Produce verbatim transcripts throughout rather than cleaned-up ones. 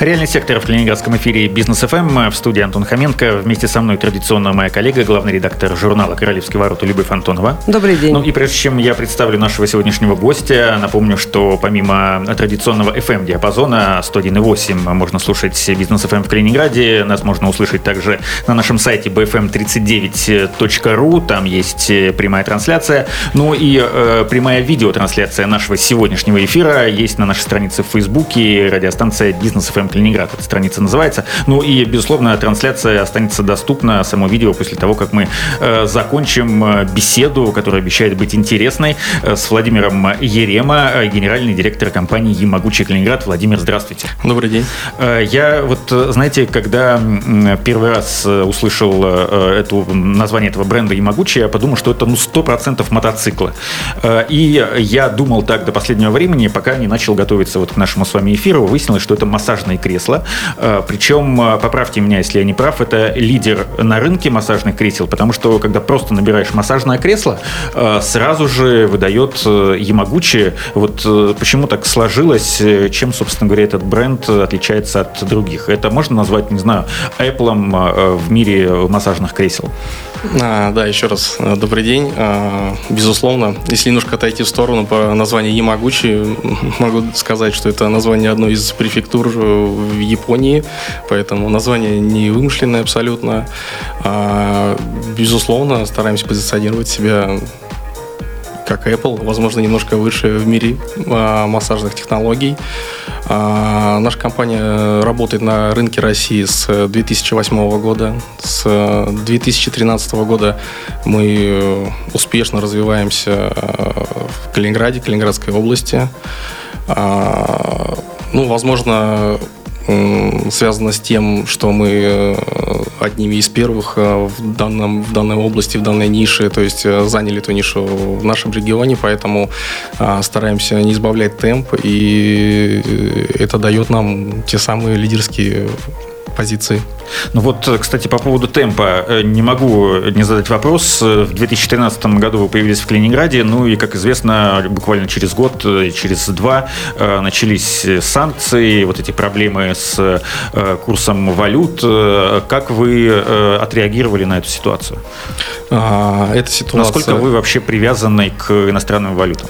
Реальный сектор в калининградском эфире Бизнес.ФМ. В студии Антон Хоменко. Вместе со мной традиционно моя коллега, главный редактор журнала «Королевские ворота» Любовь Антонова. Добрый день. Ну и прежде чем я представлю нашего сегодняшнего гостя, напомню, что помимо традиционного эф эм-диапазона сто один и восемь можно слушать Бизнес.ФМ в Калининграде. Нас можно услышать также на нашем сайте би эф эм тридцать девять точка ру. Там есть прямая трансляция. Ну и э, прямая видеотрансляция нашего сегодняшнего эфира есть на нашей странице в Фейсбуке. Радиостанция «Бизнес.ФМ Калининград» эта страница называется. Ну и, безусловно, трансляция останется доступна, само видео, после того, как мы э, закончим беседу, которая обещает быть интересной, э, с Владимиром Ерема, э, генеральный директор компании «Ямагучи Калининград». Владимир, здравствуйте. Добрый день. Э, я вот, знаете, когда первый раз услышал э, эту, название этого бренда «Ямагучи», я подумал, что это ну, сто процентов мотоциклы. Э, и я думал так до последнего времени, пока не начал готовиться вот к нашему с вами эфиру. Выяснилось, что это массажные кресла. Причем, поправьте меня, если я не прав, это лидер на рынке массажных кресел, потому что, когда просто набираешь массажное кресло, сразу же выдает Ямагучи. Вот почему так сложилось, чем, собственно говоря, этот бренд отличается от других? Это можно назвать, не знаю, Apple'ом в мире массажных кресел? А, да, еще раз добрый день. А, безусловно, если немножко отойти в сторону по названию Ямагучи, могу сказать, что это название одной из префектур в Японии, поэтому название не вымышленное абсолютно. А, безусловно, стараемся позиционировать себя как Apple, возможно, немножко выше в мире а, массажных технологий. А, наша компания работает на рынке России с две тысячи восьмого года. С две тысячи тринадцатого года мы успешно развиваемся в Калининграде, Калининградской области. А, ну, возможно, связано с тем, что мы одними из первых в, данном, в данной области, в данной нише, то есть заняли эту нишу в нашем регионе, поэтому стараемся не избавлять темп, и это дает нам те самые лидерские позиции. Ну вот, кстати, по поводу темпа. Не могу не задать вопрос. В две тысячи тринадцатом году вы появились в Калининграде, ну и, как известно, буквально через год, через два начались санкции, вот эти проблемы с курсом валют. Как вы отреагировали на эту ситуацию? А, эта ситуация... Насколько вы вообще привязаны к иностранным валютам?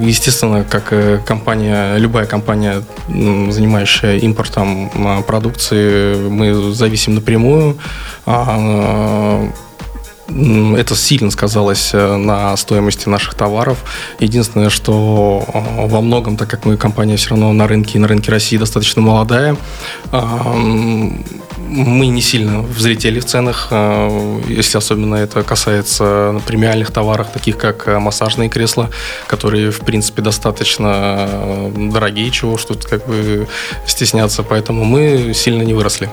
Естественно, как компания, любая компания, занимающая импортом продукции, мы зависим напрямую. Это сильно сказалось на стоимости наших товаров. Единственное, что во многом, так как мы компания все равно на рынке, на рынке России достаточно молодая, мы не сильно взлетели в ценах, если особенно это касается премиальных товаров, таких как массажные кресла, которые, в принципе, достаточно дорогие, чего уж тут как бы стесняться, поэтому мы сильно не выросли.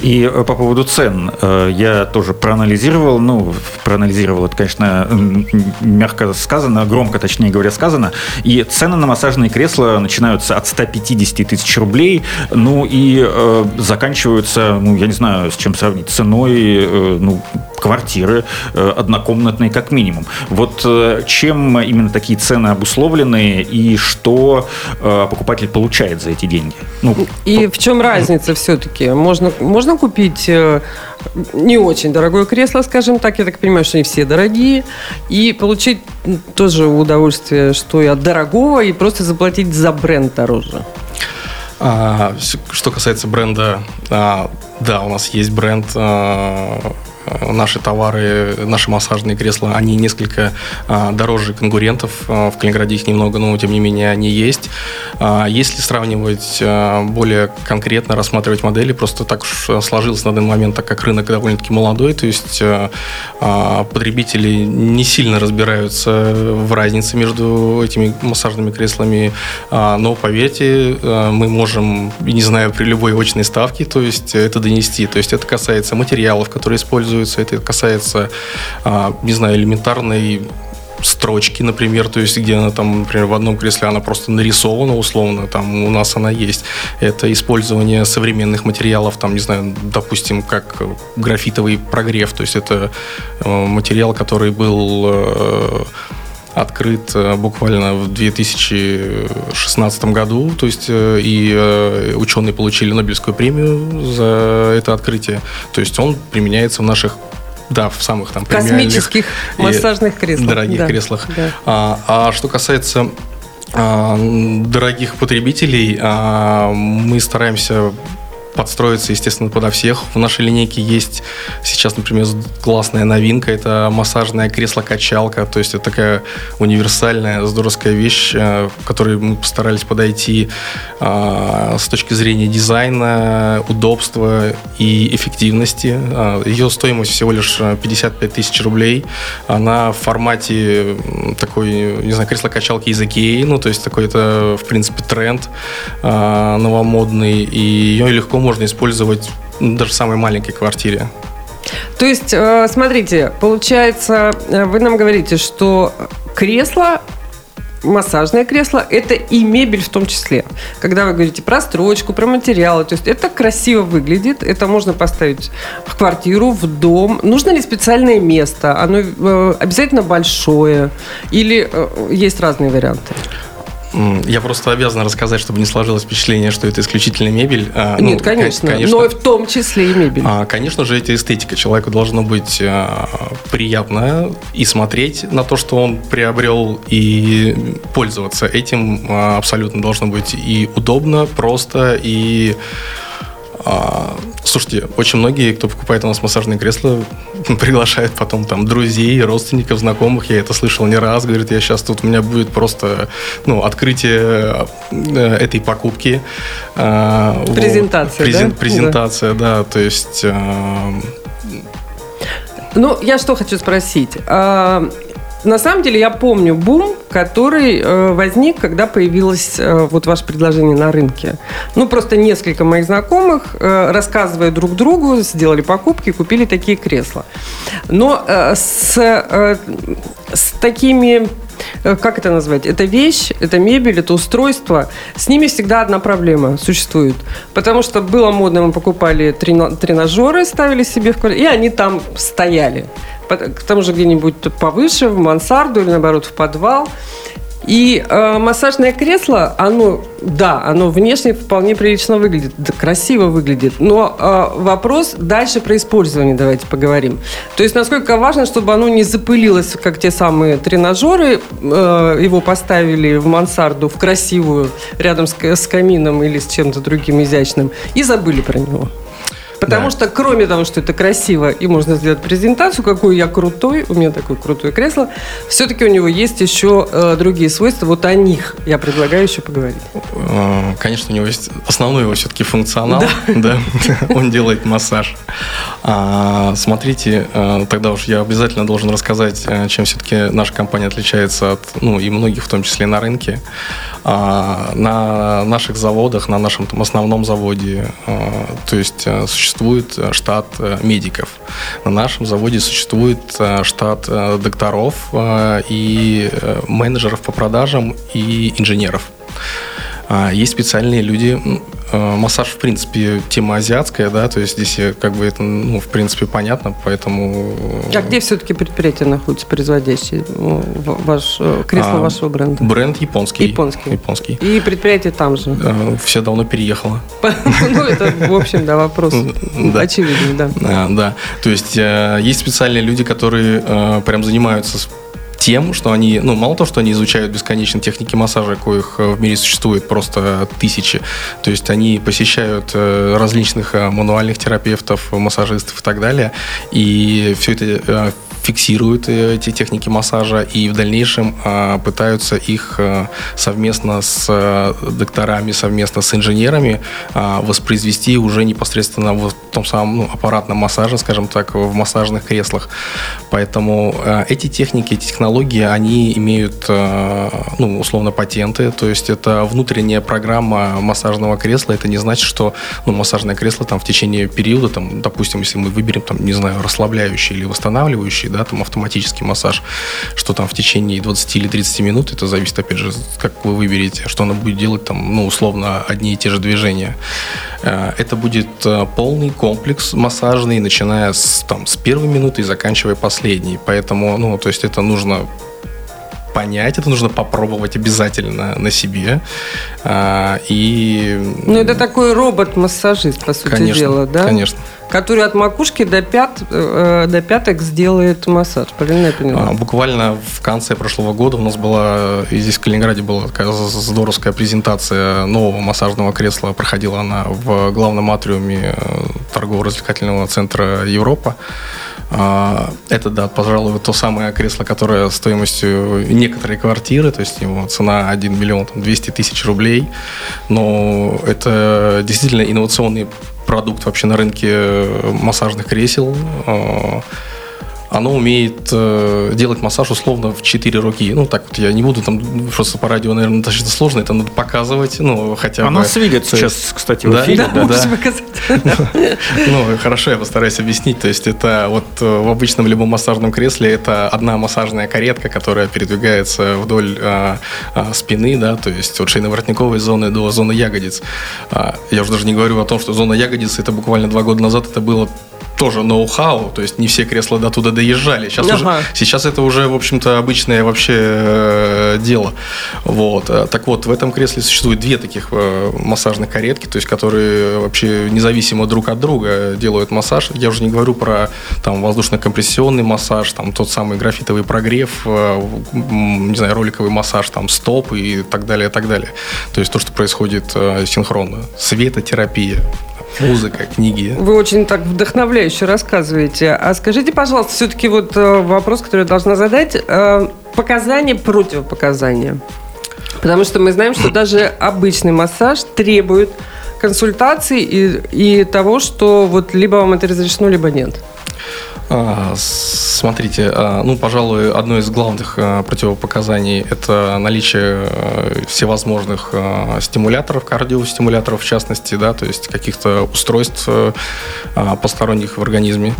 И по поводу цен я тоже проанализировал, ну, проанализировал, это, конечно, мягко сказано, громко, точнее говоря, сказано, и цены на массажные кресла начинаются от ста пятидесяти тысяч рублей, ну, и э, заканчиваются, ну, я не знаю, с чем сравнить, ценой, э, ну, квартиры э, однокомнатной как минимум. Вот э, чем именно такие цены обусловлены и что э, покупатель получает за эти деньги? Ну, и по... в чем разница все-таки? Можно, можно купить э, не очень дорогое кресло, скажем так, я так понимаю, что они все дорогие, и получить тоже удовольствие, что и от дорогого, и просто заплатить за бренд дороже. А, что касается бренда, а, да, у нас есть бренд. а, Наши товары, наши массажные кресла, они несколько а, дороже конкурентов. А, в Калининграде их немного, но тем не менее они есть. А, если сравнивать а, более конкретно, рассматривать модели, просто так уж сложилось на данный момент, так как рынок довольно-таки молодой, то есть а, а, потребители не сильно разбираются в разнице между этими массажными креслами. А, но, поверьте, а, мы можем, не знаю, при любой очной ставке, то есть это донести. То есть это касается материалов, которые используются. Это касается, не знаю, элементарной строчки, например, то есть где она там, например, в одном кресле она просто нарисована условно, там у нас она есть. Это использование современных материалов, там, не знаю, допустим, как графитовый прогрев, то есть это материал, который был открыт буквально в две тысячи шестнадцатом году, то есть и ученые получили Нобелевскую премию за это открытие. То есть он применяется в наших, да, в самых там космических массажных креслах, дорогих да, креслах. Да. А, а что касается а, дорогих потребителей, а, мы стараемся подстроиться, естественно, подо всех. В нашей линейке есть сейчас, например, классная новинка. Это массажное кресло-качалка. То есть это такая универсальная, здоровская вещь, к которой мы постарались подойти а, с точки зрения дизайна, удобства и эффективности. Ее стоимость всего лишь пятьдесят пять тысяч рублей. Она в формате такой, не знаю, кресло-качалки из Икеи. Ну, то есть такой это, в принципе, тренд а, новомодный. И ее легко можно использовать даже в самой маленькой квартире. То есть, смотрите, получается, вы нам говорите, что кресло, массажное кресло, это и мебель в том числе. Когда вы говорите про строчку, про материалы, то есть это красиво выглядит, это можно поставить в квартиру, в дом. Нужно ли специальное место? Оно обязательно большое? Или есть разные варианты? Я просто обязан рассказать, чтобы не сложилось впечатление, что это исключительно мебель. Нет, ну, конечно, конечно, но и в том числе и мебель. Конечно же, это эстетика. Человеку должно быть приятно и смотреть на то, что он приобрел, и пользоваться этим абсолютно должно быть и удобно, просто и... Слушайте, очень многие, кто покупает у нас массажные кресла, приглашают потом там друзей, родственников, знакомых. Я это слышал не раз. Говорит, я сейчас тут у меня будет просто ну, открытие этой покупки. Презентация, вот. Презен, да? Презентация, да. да. То есть... Ну, я что хочу спросить. На самом деле я помню бум, который э, возник, когда появилось э, вот ваше предложение на рынке. Ну, просто несколько моих знакомых, э, рассказывая друг другу, сделали покупки, купили такие кресла. Но э, с, э, с такими... Как это назвать? Это вещь, это мебель, это устройство. С ними всегда одна проблема существует. Потому что было модно, мы покупали тренажеры, ставили себе в квартиру, и они там стояли. К тому же где-нибудь повыше, в мансарду или, наоборот, в подвал. И э, массажное кресло, оно, да, оно внешне вполне прилично выглядит, да, красиво выглядит, но э, вопрос дальше про использование давайте поговорим. То есть насколько важно, чтобы оно не запылилось, как те самые тренажеры, э, его поставили в мансарду, в красивую, рядом с, с камином или с чем-то другим изящным, и забыли про него. Потому да. что, кроме того, что это красиво и можно сделать презентацию, какой я крутой, у меня такое крутое кресло, все-таки у него есть еще э, другие свойства, вот о них я предлагаю еще поговорить. Конечно, у него есть основной его все-таки функционал, да, он делает массаж. Смотрите, тогда уж я обязательно должен рассказать, чем все-таки наша компания отличается от, ну, и многих, в том числе на рынке. На наших заводах, на нашем там, основном заводе, то есть существует Существует штат медиков. На нашем заводе существует штат докторов и менеджеров по продажам и инженеров. Есть специальные люди. Массаж, в принципе, тема азиатская, да, то есть здесь как бы это, ну, в принципе, понятно, поэтому... А где все-таки предприятие находится, производящее ваш, кресло а, вашего бренда? Бренд японский. Японский. Японский. И предприятие там же? А, все давно переехало. Ну, это, в общем, да, вопрос очевидный, да. Да, то есть есть специальные люди, которые прям занимаются... тем, что они, ну, мало того, что они изучают бесконечно техники массажа, коих в мире существует просто тысячи, то есть они посещают различных мануальных терапевтов, массажистов и так далее, и все это фиксируют, эти техники массажа, и в дальнейшем пытаются их совместно с докторами, совместно с инженерами воспроизвести уже непосредственно в том самом, ну, аппаратном массаже, скажем так, в массажных креслах. Поэтому эти техники, эти технологии, они имеют, ну, условно, патенты, то есть это внутренняя программа массажного кресла. Это не значит, что, ну, массажное кресло там в течение периода, там, допустим, если мы выберем, там, не знаю, расслабляющий или восстанавливающий, да, там автоматический массаж, что там в течение двадцати или тридцати минут, это зависит, опять же, как вы выберете, что она будет делать там, ну, условно, одни и те же движения. Это будет полный комплекс массажный, начиная с, там, с первой минуты и заканчивая последней. Поэтому, ну, то есть это нужно понять, это нужно попробовать обязательно на себе. А, и... Ну, это такой робот-массажист, по сути конечно, дела, да? Конечно. Который от макушки до, пят, э, до пяток сделает массаж. Правильно я понимаю? А, буквально в конце прошлого года у нас была, и здесь в Калининграде была такая здоровская презентация нового массажного кресла. Проходила она в главном атриуме торгово-развлекательного центра «Европа». Это, да, пожалуй, то самое кресло, которое стоимостью некоторой квартиры, то есть его цена один миллион двести тысяч рублей, но это действительно инновационный продукт вообще на рынке массажных кресел. Оно умеет делать массаж условно в четыре руки. Ну, так вот я не буду там просто по радио, наверное, достаточно сложно, это надо показывать. Ну, хотя Она бы... свидится сейчас, кстати, в да? эфире. Да, да, да. показать. Ну, хорошо, я постараюсь объяснить. То есть это вот в обычном любом массажном кресле это одна массажная каретка, которая передвигается вдоль а, а, спины, да, то есть от шейно-воротниковой зоны до зоны ягодиц. А, я уже даже не говорю о том, что зона ягодиц, это буквально два года назад это было тоже ноу-хау, то есть не все кресла до туда доезжали. Сейчас, ага. уже, сейчас это уже, в общем-то, обычное вообще э, дело. Вот. Так вот, в этом кресле существует две таких э, массажных каретки, то есть, которые вообще независимо друг от друга делают массаж. Я уже не говорю про там, воздушно-компрессионный массаж, там, тот самый графитовый прогрев, э, не знаю, роликовый массаж, там, стоп и так далее, так далее. То есть то, что происходит э, синхронно. Светотерапия. Музыка, книги. Вы очень так вдохновляюще рассказываете. А скажите, пожалуйста, все-таки вот вопрос, который я должна задать. Показания, противопоказания. Потому что мы знаем, что даже обычный массаж требует консультации и, и того, что вот либо вам это разрешено, либо нет. Смотрите, ну, пожалуй, одно из главных противопоказаний – это наличие всевозможных стимуляторов, кардиостимуляторов в частности, да, то есть каких-то устройств посторонних в организме.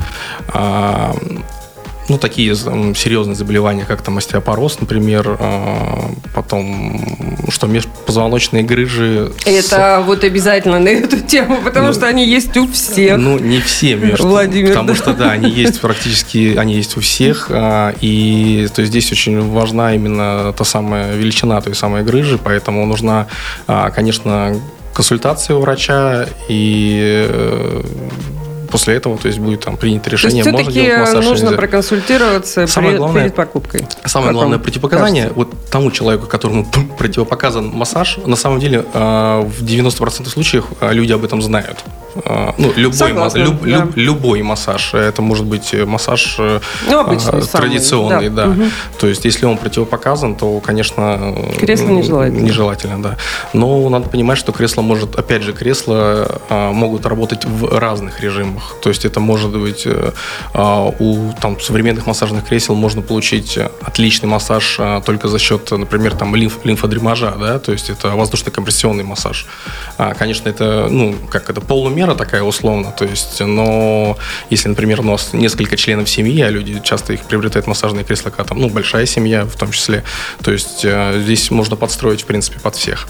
Ну, такие там, серьезные заболевания, как там остеопороз, например, э, потом, что межпозвоночные грыжи. Это с... вот обязательно на эту тему, потому ну, что они есть у всех. Ну, не все, между, Владимир, потому да. что, да, они есть практически, они есть у всех, э, и то есть, здесь очень важна именно та самая величина той самой грыжи, поэтому нужна, э, конечно, консультация у врача и... Э, после этого, то есть, будет там принято решение, то есть, можно делать массаж или нельзя. Нужно проконсультироваться самое при, главное, перед покупкой. Самое потом, главное противопоказание, кажется. Вот тому человеку, которому противопоказан массаж, на самом деле э, в девяноста процентах случаев люди об этом знают. Э, ну, любой, Согласна, ма- люб, да. люб, любой массаж, это может быть массаж э, ну, обычный, э, традиционный, самый, да. да. Угу. То есть, если он противопоказан, то, конечно, кресло нежелательно. нежелательно да. Но надо понимать, что кресло может, опять же, кресла э, могут работать в разных режимах. То есть это может быть у там, современных массажных кресел можно получить отличный массаж только за счет, например, там, лимф, лимфодремажа, да? То есть это воздушно-компрессионный массаж. Конечно, это, ну, как это, полумера такая условно, то есть, но если, например, у нас несколько членов семьи, а люди часто их приобретают массажные кресла, когда там, ну, большая семья в том числе, то есть здесь можно подстроить, в принципе, под всех.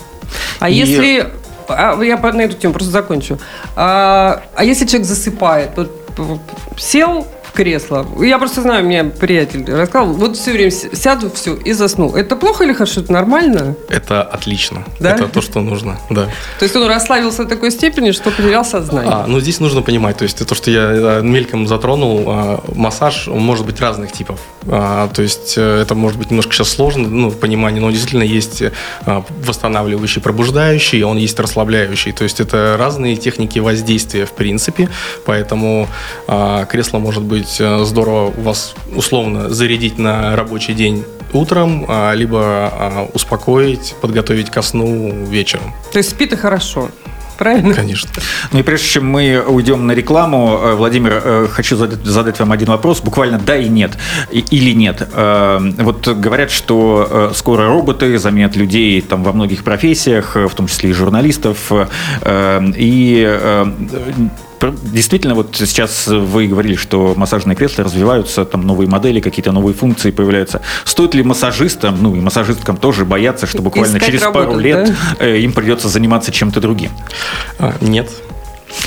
А И... если... Я на эту тему просто закончу. А, а если человек засыпает, вот, сел в кресло, я просто знаю, у меня приятель рассказал, вот все время сяду, все, и заснул. Это плохо или хорошо? Это нормально? Это отлично. Да? Это то, что нужно, да. То есть он расслабился до такой степени, что потерял сознание. А, ну, здесь нужно понимать, то есть то, что я мельком затронул, массаж может быть разных типов. А, то есть это может быть немножко сейчас сложно, ну, в понимании, но действительно есть восстанавливающий, пробуждающий, он есть расслабляющий. То есть это разные техники воздействия в принципе, поэтому а, кресло может быть здорово вас условно зарядить на рабочий день утром, а, либо а, успокоить, подготовить ко сну вечером. То есть спит и хорошо. Правильно? Конечно. Ну и прежде чем мы уйдем на рекламу, Владимир, хочу задать, задать вам один вопрос, буквально да и нет, или нет. Вот говорят, что скоро роботы заменят людей там, во многих профессиях, в том числе и журналистов, и... действительно, вот сейчас вы говорили, что массажные кресла развиваются, там новые модели, какие-то новые функции появляются. Стоит ли массажистам, ну и массажисткам тоже бояться, что буквально искать через работу, пару лет да? им придется заниматься чем-то другим? Нет.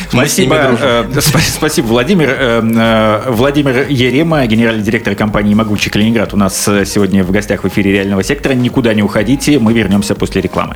Спасибо, э, спасибо, Владимир. Э, Владимир Ерема, генеральный директор компании «Ямагучи Калининград», у нас сегодня в гостях в эфире «Реального сектора». Никуда не уходите, мы вернемся после рекламы.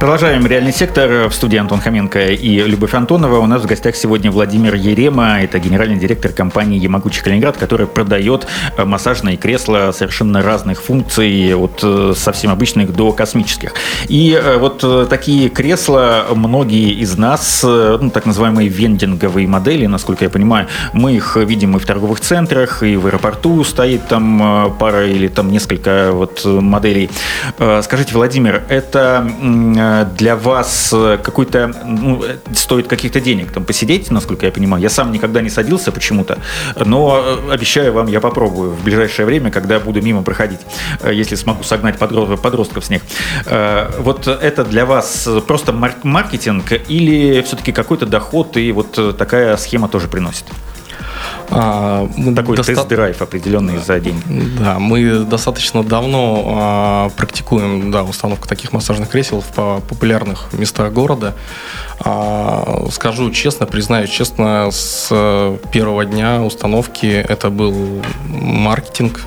Продолжаем «Реальный сектор». В студии Антон Хоменко и Любовь Антонова. У нас в гостях сегодня Владимир Ерема. Это генеральный директор компании «Ямагучи Калининград», которая продает массажные кресла совершенно разных функций, от совсем обычных до космических. И вот такие кресла многие из нас, ну, так называемые вендинговые модели, насколько я понимаю, мы их видим и в торговых центрах, и в аэропорту стоит там пара или там несколько вот моделей. Скажите, Владимир, это... для вас какой-то, ну, стоит каких-то денег там посидеть, насколько я понимаю. Я сам никогда не садился почему-то, но обещаю вам, я попробую в ближайшее время, когда буду мимо проходить, если смогу согнать подростков с них. Вот это для вас просто маркетинг или все-таки какой-то доход, и вот такая схема тоже приносит? А, Такой доста... тест-драйв определенный за день. Да, мы достаточно давно а, практикуем да, установку таких массажных кресел в популярных местах города. А, скажу честно, признаюсь честно, с первого дня установки это был маркетинг,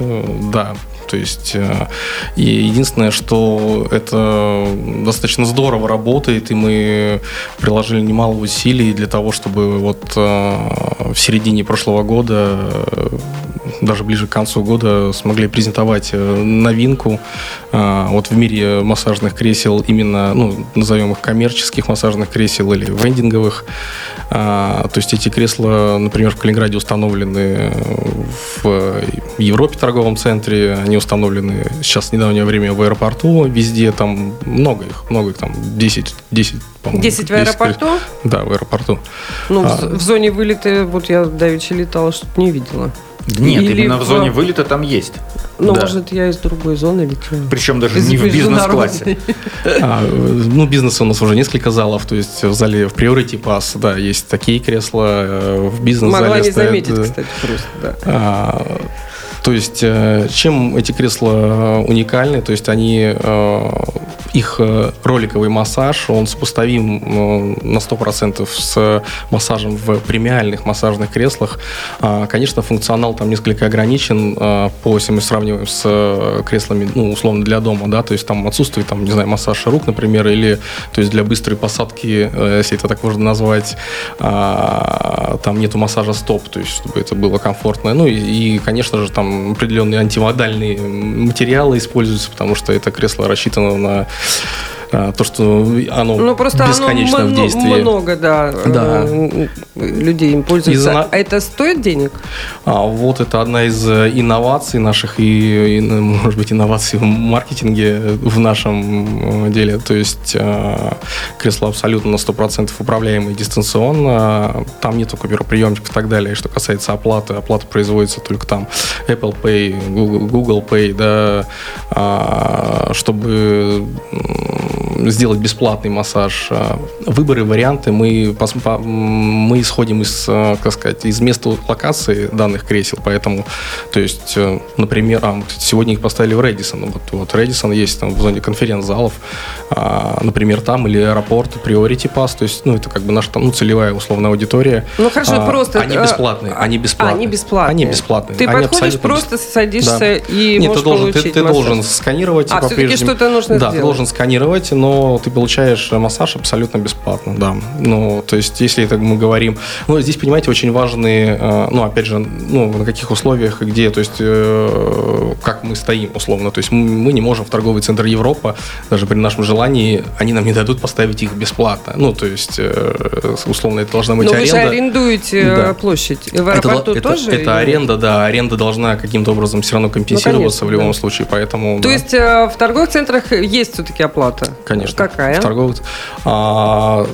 да. То есть, и единственное, что это достаточно здорово работает, и мы приложили немало усилий для того, чтобы вот в середине прошлого года, даже ближе к концу года, смогли презентовать новинку вот в мире массажных кресел, именно, ну, назовем их коммерческих массажных кресел или вендинговых. То есть эти кресла, например, в Калининграде установлены в Европе торговом центре, они установлены сейчас в недавнее время в аэропорту, везде там много их, много их там, десять, десять, по-моему. десять в аэропорту? десять, да, в аэропорту. Ну, а, в зоне вылета, вот я давеча летала, что-то не видела. Нет, или именно в зоне вылета там есть. Ну, да. Может, я из другой зоны лечу. Причем даже из не в бизнес-классе. А, ну, бизнес у нас уже несколько залов. То есть в зале в Priority Pass, да, есть такие кресла. В бизнес-зале могла не стоят, заметить, кстати, просто, да. А, то есть чем эти кресла уникальны? То есть они... Их роликовый массаж, он сопоставим на сто процентов с массажем в премиальных массажных креслах. Конечно, функционал там несколько ограничен, по если мы сравниваем с креслами, ну, условно, для дома, да, то есть там отсутствует, там, не знаю, массаж рук, например, или, то есть для быстрой посадки, если это так можно назвать, там нету массажа стоп, то есть чтобы это было комфортно. Ну и, и конечно же, там определенные антимодальные материалы используются, потому что это кресло рассчитано на то, что оно ну, просто бесконечно оно м- в действии. Много, да, да. людей им пользуется. Из-за... А это стоит денег? А, вот это одна из инноваций наших, и, и, может быть, инноваций в маркетинге в нашем деле. То есть кресла абсолютно на сто процентов управляемые дистанционно. Там нету купюроприемников и так далее. Что касается оплаты, оплата производится только там Apple Pay, Google, Google Pay, да, чтобы... сделать бесплатный массаж. Выборы, варианты мы, мы исходим из, как сказать, из места локации данных кресел, поэтому, то есть, например, а, мы, кстати, сегодня их поставили в Редиссон, вот, вот Редиссон есть там, в зоне конференц-залов, а, например, там, или аэропорт, Priority Pass, то есть, ну, это как бы наша там, ну, целевая условная аудитория. Ну, хорошо, а, просто... Они бесплатные, они бесплатные. Они бесплатные. Они бесплатные. Ты они подходишь, просто садишься да. и Нет, можешь ты должен, получить ты, ты массаж. Ты должен сканировать. А, все-таки прежде... что-то нужно да, сделать. Да, ты должен сканировать, но но ты получаешь массаж абсолютно бесплатно, да. Ну, то есть, если это мы говорим... Ну, здесь, понимаете, очень важные, ну, опять же, ну, на каких условиях и где, то есть, как мы стоим, условно. То есть, мы не можем в торговый центр Европа, даже при нашем желании, они нам не дадут поставить их бесплатно. Ну, то есть, условно, это должна быть но аренда. Но вы же арендуете да. площадь. В аэропорту это, тоже? Это, это аренда, да. Аренда должна каким-то образом все равно компенсироваться, ну, конечно, в любом да. случае, поэтому... То да. есть, в торговых центрах есть все-таки оплата? Конечно. Какая? В торговых... А,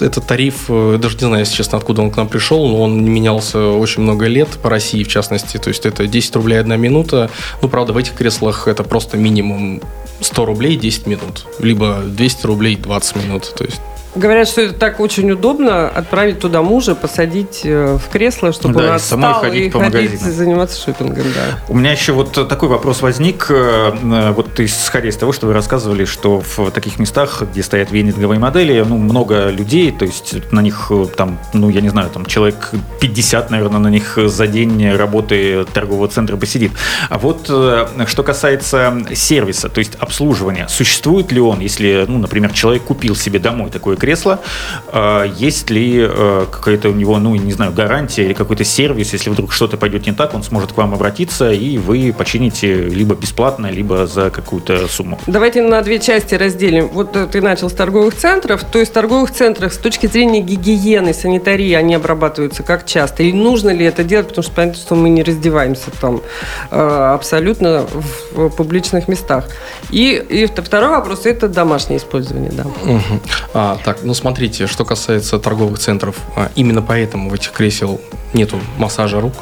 этот тариф, даже не знаю, если честно, откуда он к нам пришел, но он менялся очень много лет, по России в частности. То есть, это десять рублей одна минута. Ну, правда, в этих креслах это просто минимум сто рублей десять минут, либо двести рублей двадцать минут. То есть... Говорят, что это так очень удобно, отправить туда мужа, посадить в кресло, чтобы да, он отстал и, и ходить и заниматься шопингом. Да. У меня еще вот такой вопрос возник, вот исходя из того, что вы рассказывали, что в таких местах, где стоят вендинговые модели, ну, много людей, то есть на них там, ну, я не знаю, там человек пятьдесят, наверное, на них за день работы торгового центра посидит. А вот что касается сервиса, то есть обслуживания, существует ли он, если, ну, например, человек купил себе домой такое кресло, есть ли какая-то у него, ну, не знаю, гарантия или какой-то сервис, если вдруг что-то пойдет не так, он сможет к вам обратиться, и вы почините либо бесплатно, либо за какую-то сумму. Давайте на две части разделим. Вот ты начал с торговых центров, то есть в торговых центрах с точки зрения гигиены, санитарии они обрабатываются как часто, и нужно ли это делать, потому что понятно, что мы не раздеваемся там абсолютно в публичных местах. И, и второй вопрос – это домашнее использование. Да. Угу. А, так, ну смотрите, что касается торговых центров, а, именно поэтому в этих кресел нету массажа рук,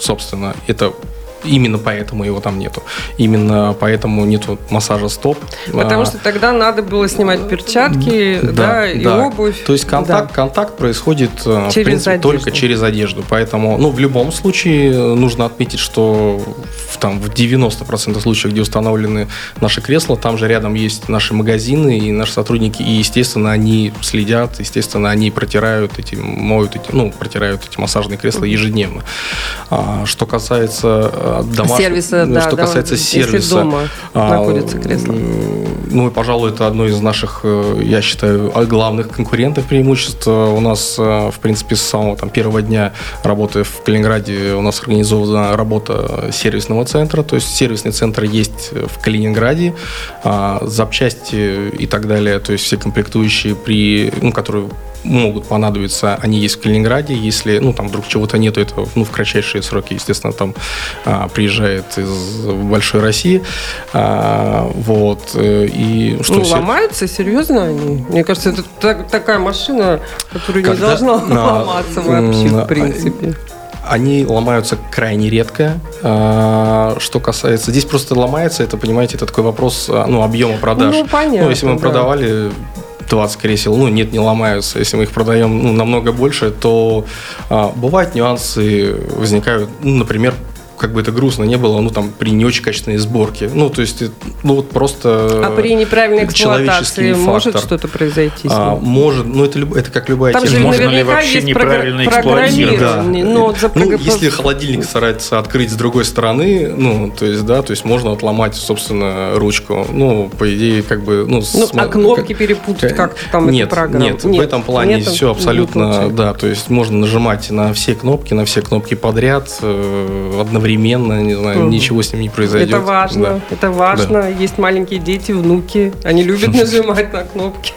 собственно, это... Именно поэтому его там нету. Именно поэтому нету массажа стоп. Потому а, что тогда надо было снимать перчатки, да, да, и да. обувь. То есть контакт, да. контакт происходит через в принципе, только через одежду. Поэтому, ну, в любом случае нужно отметить, что в, там, в девяносто процентов случаев, где установлены наши кресла, там же рядом есть наши магазины и наши сотрудники. И, естественно, они следят, естественно, они протирают эти, моют эти, ну, протирают эти массажные кресла ежедневно. А, что касается... Домаш... Сервиса, что да, касается да, сервиса, дома а, находится кресло. Ну и, пожалуй, это одно из наших, я считаю, главных конкурентов преимуществ. У нас, в принципе, с самого там, первого дня работы в Калининграде у нас организована работа сервисного центра. То есть сервисный центр есть в Калининграде, а, запчасти и так далее, то есть все комплектующие, при, ну, которые могут понадобиться, они есть в Калининграде. Если, ну, там вдруг чего-то нету, это, ну, в кратчайшие сроки, естественно, там а, приезжает из большой России. А, вот. И, что ну, все... ломаются? Серьезно они? Мне кажется, это так, такая машина, которая Когда... не должна на... ломаться вообще, на... в принципе. Они ломаются крайне редко. Что касается... Здесь просто ломается, это, понимаете, это такой вопрос, ну, объема продаж. Ну, понятно. Ну, если мы да. продавали... двадцать кресел, ну, нет, не ломаются. Если мы их продаем, ну, намного больше, то а, бывают нюансы, возникают, ну, например, как бы это грустно не было, ну, там, при не очень качественной сборке. Ну, то есть, ну, вот просто... А при неправильной эксплуатации может что-то произойти? А, может, ну, это, это как любая там тема. Же можно ли вообще неправильно эксплуатировать? Да. Ну, ну, если холодильник старается открыть с другой стороны, ну, то есть, да, то есть, можно отломать, собственно, ручку. Ну, по идее, как бы... Ну, ну см... а кнопки перепутать как-то там? Нет, нет, нет, в этом плане нет, все абсолютно, да, то есть, можно нажимать на все кнопки, на все кнопки подряд, одновременно. Не знаю, ничего с ним не произойдет. Это важно, да. это важно. Да. Есть маленькие дети, внуки, они любят нажимать на кнопки.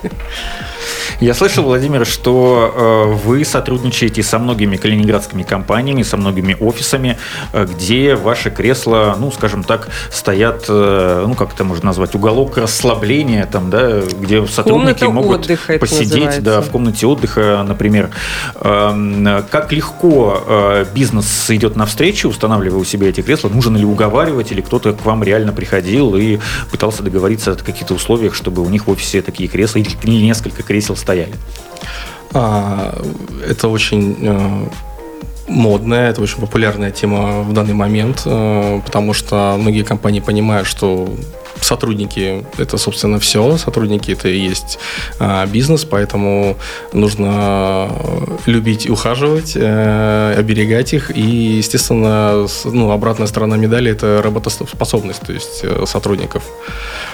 Я слышал, Владимир, что э, вы сотрудничаете со многими калининградскими компаниями, со многими офисами, э, где ваши кресла, ну, скажем так, стоят, э, ну, как это можно назвать, уголок расслабления, там, да, где сотрудники комната могут отдыха, посидеть, да, в комнате отдыха, например. Э, как легко э, бизнес идет навстречу, устанавливая у себя эти кресла, нужно ли уговаривать, или кто-то к вам реально приходил и пытался договориться о каких-то условиях, чтобы у них в офисе такие кресла или несколько кресел стояли? А, это очень э, модная, это очень популярная тема в данный момент, э, потому что многие компании понимают, что сотрудники – это, собственно, все. Сотрудники – это и есть бизнес, поэтому нужно любить и ухаживать, оберегать их. И, естественно, ну, обратная сторона медали – это работоспособность, то есть сотрудников.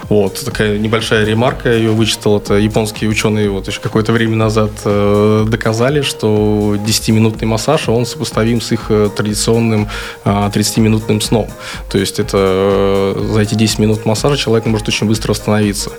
Вот. Такая небольшая ремарка, я ее вычитал. Это японские ученые вот еще какое-то время назад доказали, что десятиминутный массаж, он сопоставим с их традиционным тридцатиминутным сном. То есть это за эти десять минут массажа человек может очень быстро восстановиться.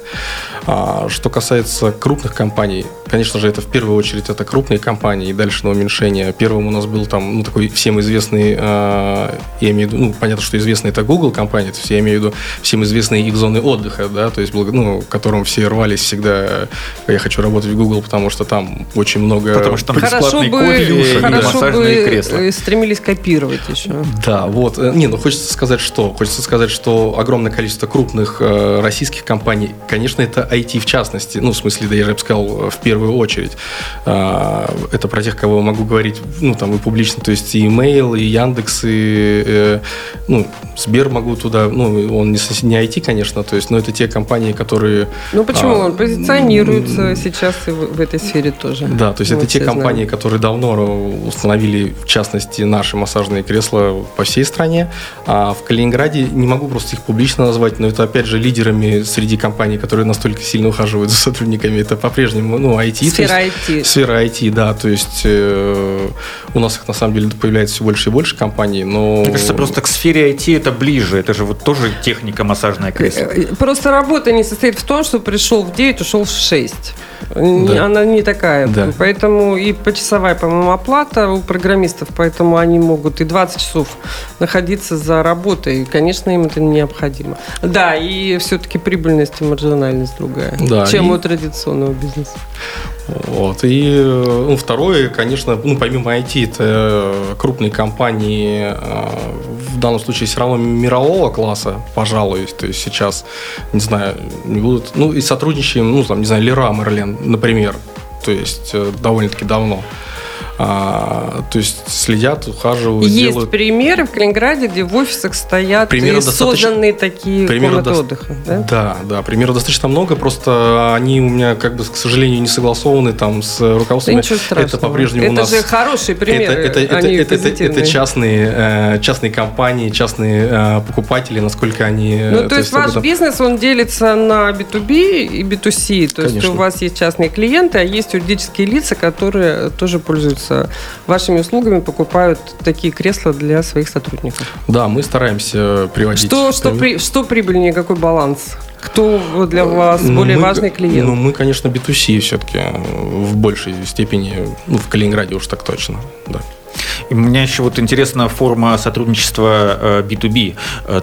Что касается крупных компаний, конечно же, это в первую очередь это крупные компании и дальше на уменьшение. Первым у нас был там, ну, такой всем известный, я имею в виду, ну, понятно, что известный это Google компания, то есть я имею в виду всем известные их зоны отдыха, да, то есть, ну, к которым все рвались всегда, я хочу работать в Google, потому что там очень много бесплатной кофе и массажные кресла. Хорошо бы стремились копировать еще. Да, вот. Не, ну, хочется сказать, что? Хочется сказать, что огромное количество крупных э, российских компаний, конечно, это ай ти в частности, ну, в смысле, да, я же бы сказал, в первую очередь. Э, это про тех, кого я могу говорить, ну, там, и публично, то есть и Mail, и Яндекс, и, э, ну, Сбер могу туда, ну, он не, не ай ти, конечно, то есть, но это те компании, которые... Ну, почему? А, он позиционируется сейчас и в, в этой сфере тоже. Да, то есть это те компании, которые давно установили, в частности, наши массажные кресла по всей стране, а в Калининграде не могу просто их публично назвать, но это, опять же, лидерами среди компаний, которые настолько сильно ухаживают за сотрудниками, это по-прежнему, ну, ай ти. Сфера есть, ай ти. Сфера ай ти, да, то есть э, у нас их, на самом деле, появляется все больше и больше компаний, но... Мне кажется, просто к сфере ай ти это ближе, это же вот тоже техника массажное кресло. Просто работа не состоит в том, что пришел в девять, ушел в шесть. Да. Она не такая. Да. Поэтому и почасовая, по-моему, оплата у программистов, поэтому они могут и двадцать часов находиться за работой. И, конечно, им это необходимо. Да, и все-таки прибыльность и маржинальность другая, да, чем и... у традиционного бизнеса. Вот. И, ну, второе, конечно, ну, помимо ай ти, это крупные компании, в данном случае все равно мирового класса, пожалуй. То есть сейчас, не знаю, не будут... Ну, и сотрудничаем, ну, там, не знаю, Леруа Мерлен, например. То есть довольно-таки давно. А, то есть следят, ухаживают, есть делают. Есть примеры в Калининграде, где в офисах стоят примеры и созданные такие примеры комнаты до... отдыха. Да? да, да, примеров достаточно много, просто они у меня, как бы, к сожалению, не согласованы там с руководством. Да, ничего страшного. Это по-прежнему это у нас. Это же хорошие примеры. Это, это, они это, это, это частные, частные компании, частные покупатели, насколько они. Ну, то, то есть ваш этом... бизнес, он делится на би ту би и би ту си. То Конечно. Есть у вас есть частные клиенты, а есть юридические лица, которые тоже пользуются вашими услугами, покупают такие кресла для своих сотрудников. Да, мы стараемся приводить... Что, что, при, что прибыльнее, какой баланс? Кто для вас более мы, важный клиент? Ну, мы, конечно, би ту си все-таки в большей степени, ну, в Калининграде уж так точно, да. У меня еще вот интересна форма сотрудничества би ту би.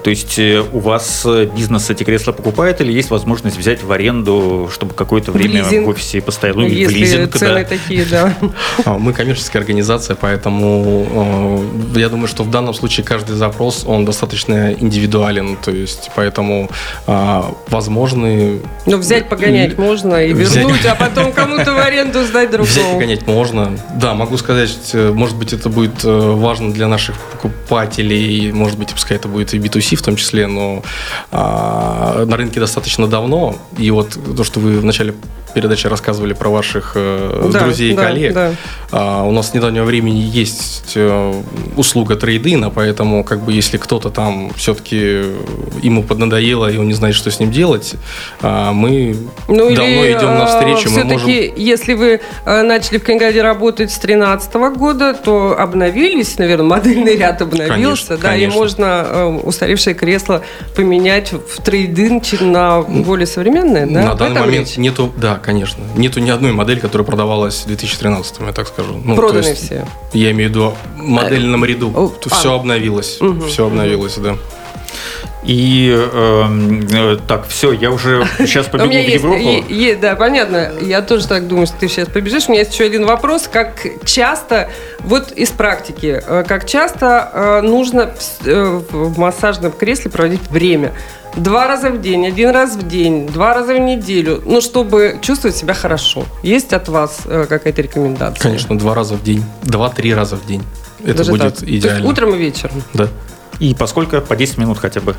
То есть у вас бизнес эти кресла покупает или есть возможность взять в аренду, чтобы какое-то время в, в офисе постоять? Ну, если в лизинг, цены да. такие, да. Мы коммерческая организация, поэтому я думаю, что в данном случае каждый запрос, он достаточно индивидуален. То есть поэтому возможны... Ну, взять, погонять можно и вернуть, а потом кому-то в аренду сдать другому. Взять, погонять можно. Да, могу сказать, может быть, это будет важно для наших покупателей, может быть, пускай это будет и би ту си в том числе, но а, на рынке достаточно давно, и вот то, что вы в начале передачи рассказывали про ваших э, да, друзей и да, коллег, да. А, у нас с недавнего времени есть э, услуга трейд-ина, поэтому как бы если кто-то там все-таки ему поднадоело, и он не знает, что с ним делать, а, мы ну, давно или, идем навстречу. Все-таки, можем... если вы начали в Калининграде работать с две тысячи тринадцатого года, то обновились, наверное, модельный ряд обновился, конечно, да, конечно. И можно э, устаревшее кресло поменять в трейд-ин на более современное, да? На данный момент речь? Нету, да, конечно, нету ни одной модели, которая продавалась в две тысячи тринадцатом, я так скажу. Ну, проданы то есть, все. Я имею в виду в модельном ряду. О, все а. обновилось, угу, все обновилось, угу. да. И э, э, так, все, я уже сейчас побегу в Европу. Есть, есть, да, понятно. Я тоже так думаю, что ты сейчас побежишь. У меня есть еще один вопрос. Как часто, вот из практики, как часто нужно в массажном кресле проводить время? Два раза в день, один раз в день, два раза в неделю, ну, чтобы чувствовать себя хорошо. Есть от вас какая-то рекомендация? Конечно, два раза в день, два-три раза в день. Это даже будет так? Идеально. То есть утром и вечером? Да. И по сколько? По десять минут хотя бы?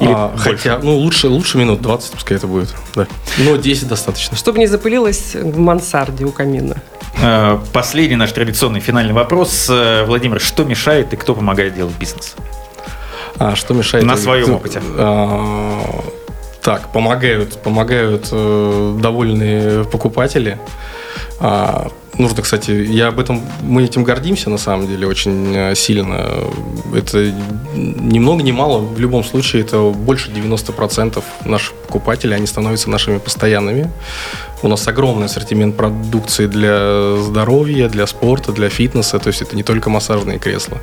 Или а, хотя, ну, лучше, лучше минут двадцать, пускай это будет. Да. Но десять достаточно. Чтобы не запылилось в мансарде у камина. Последний наш традиционный финальный вопрос. Владимир, что мешает и кто помогает делать бизнес? А, что мешает? На своем опыте. А, так, помогают, помогают э, довольные покупатели. А, нужно, кстати, я об этом, мы этим гордимся на самом деле очень сильно. Это ни много ни мало, в любом случае это больше девяносто процентов наших покупателей, они становятся нашими постоянными. У нас огромный ассортимент продукции для здоровья, для спорта, для фитнеса, то есть это не только массажные кресла.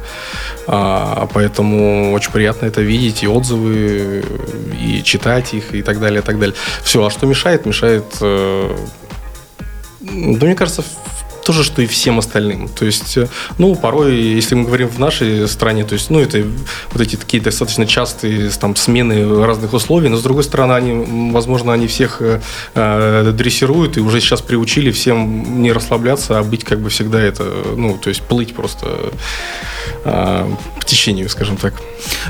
А, поэтому очень приятно это видеть, и отзывы, и читать их, и так далее, и так далее. Все, а что мешает? Мешает, э, ну, мне кажется, то же, что и всем остальным. То есть, ну, порой, если мы говорим в нашей стране, то есть, ну, это вот эти такие достаточно частые там смены разных условий, но, с другой стороны, они, возможно, они всех э, дрессируют и уже сейчас приучили всем не расслабляться, а быть как бы всегда это, ну, то есть плыть просто э, по течению, скажем так.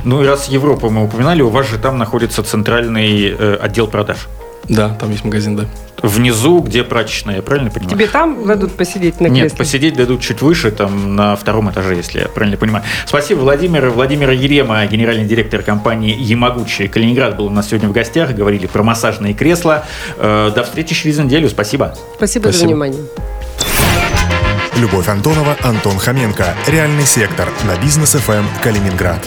Ну, и раз Европу мы упоминали, у вас же там находится центральный э, отдел продаж. Да, там есть магазин, да. Внизу, где прачечная, я правильно понимаю? Тебе там дадут посидеть на кресле? Нет, посидеть дадут чуть выше, там на втором этаже, если я правильно понимаю. Спасибо, Владимир. Владимир Ерема, генеральный директор компании «Ямагучи». Калининград был у нас сегодня в гостях, говорили про массажные кресла. До встречи через неделю. Спасибо. Спасибо, Спасибо. за внимание. Любовь Антонова, Антон Хоменко. Реальный сектор на Бизнес.ФМ Калининград.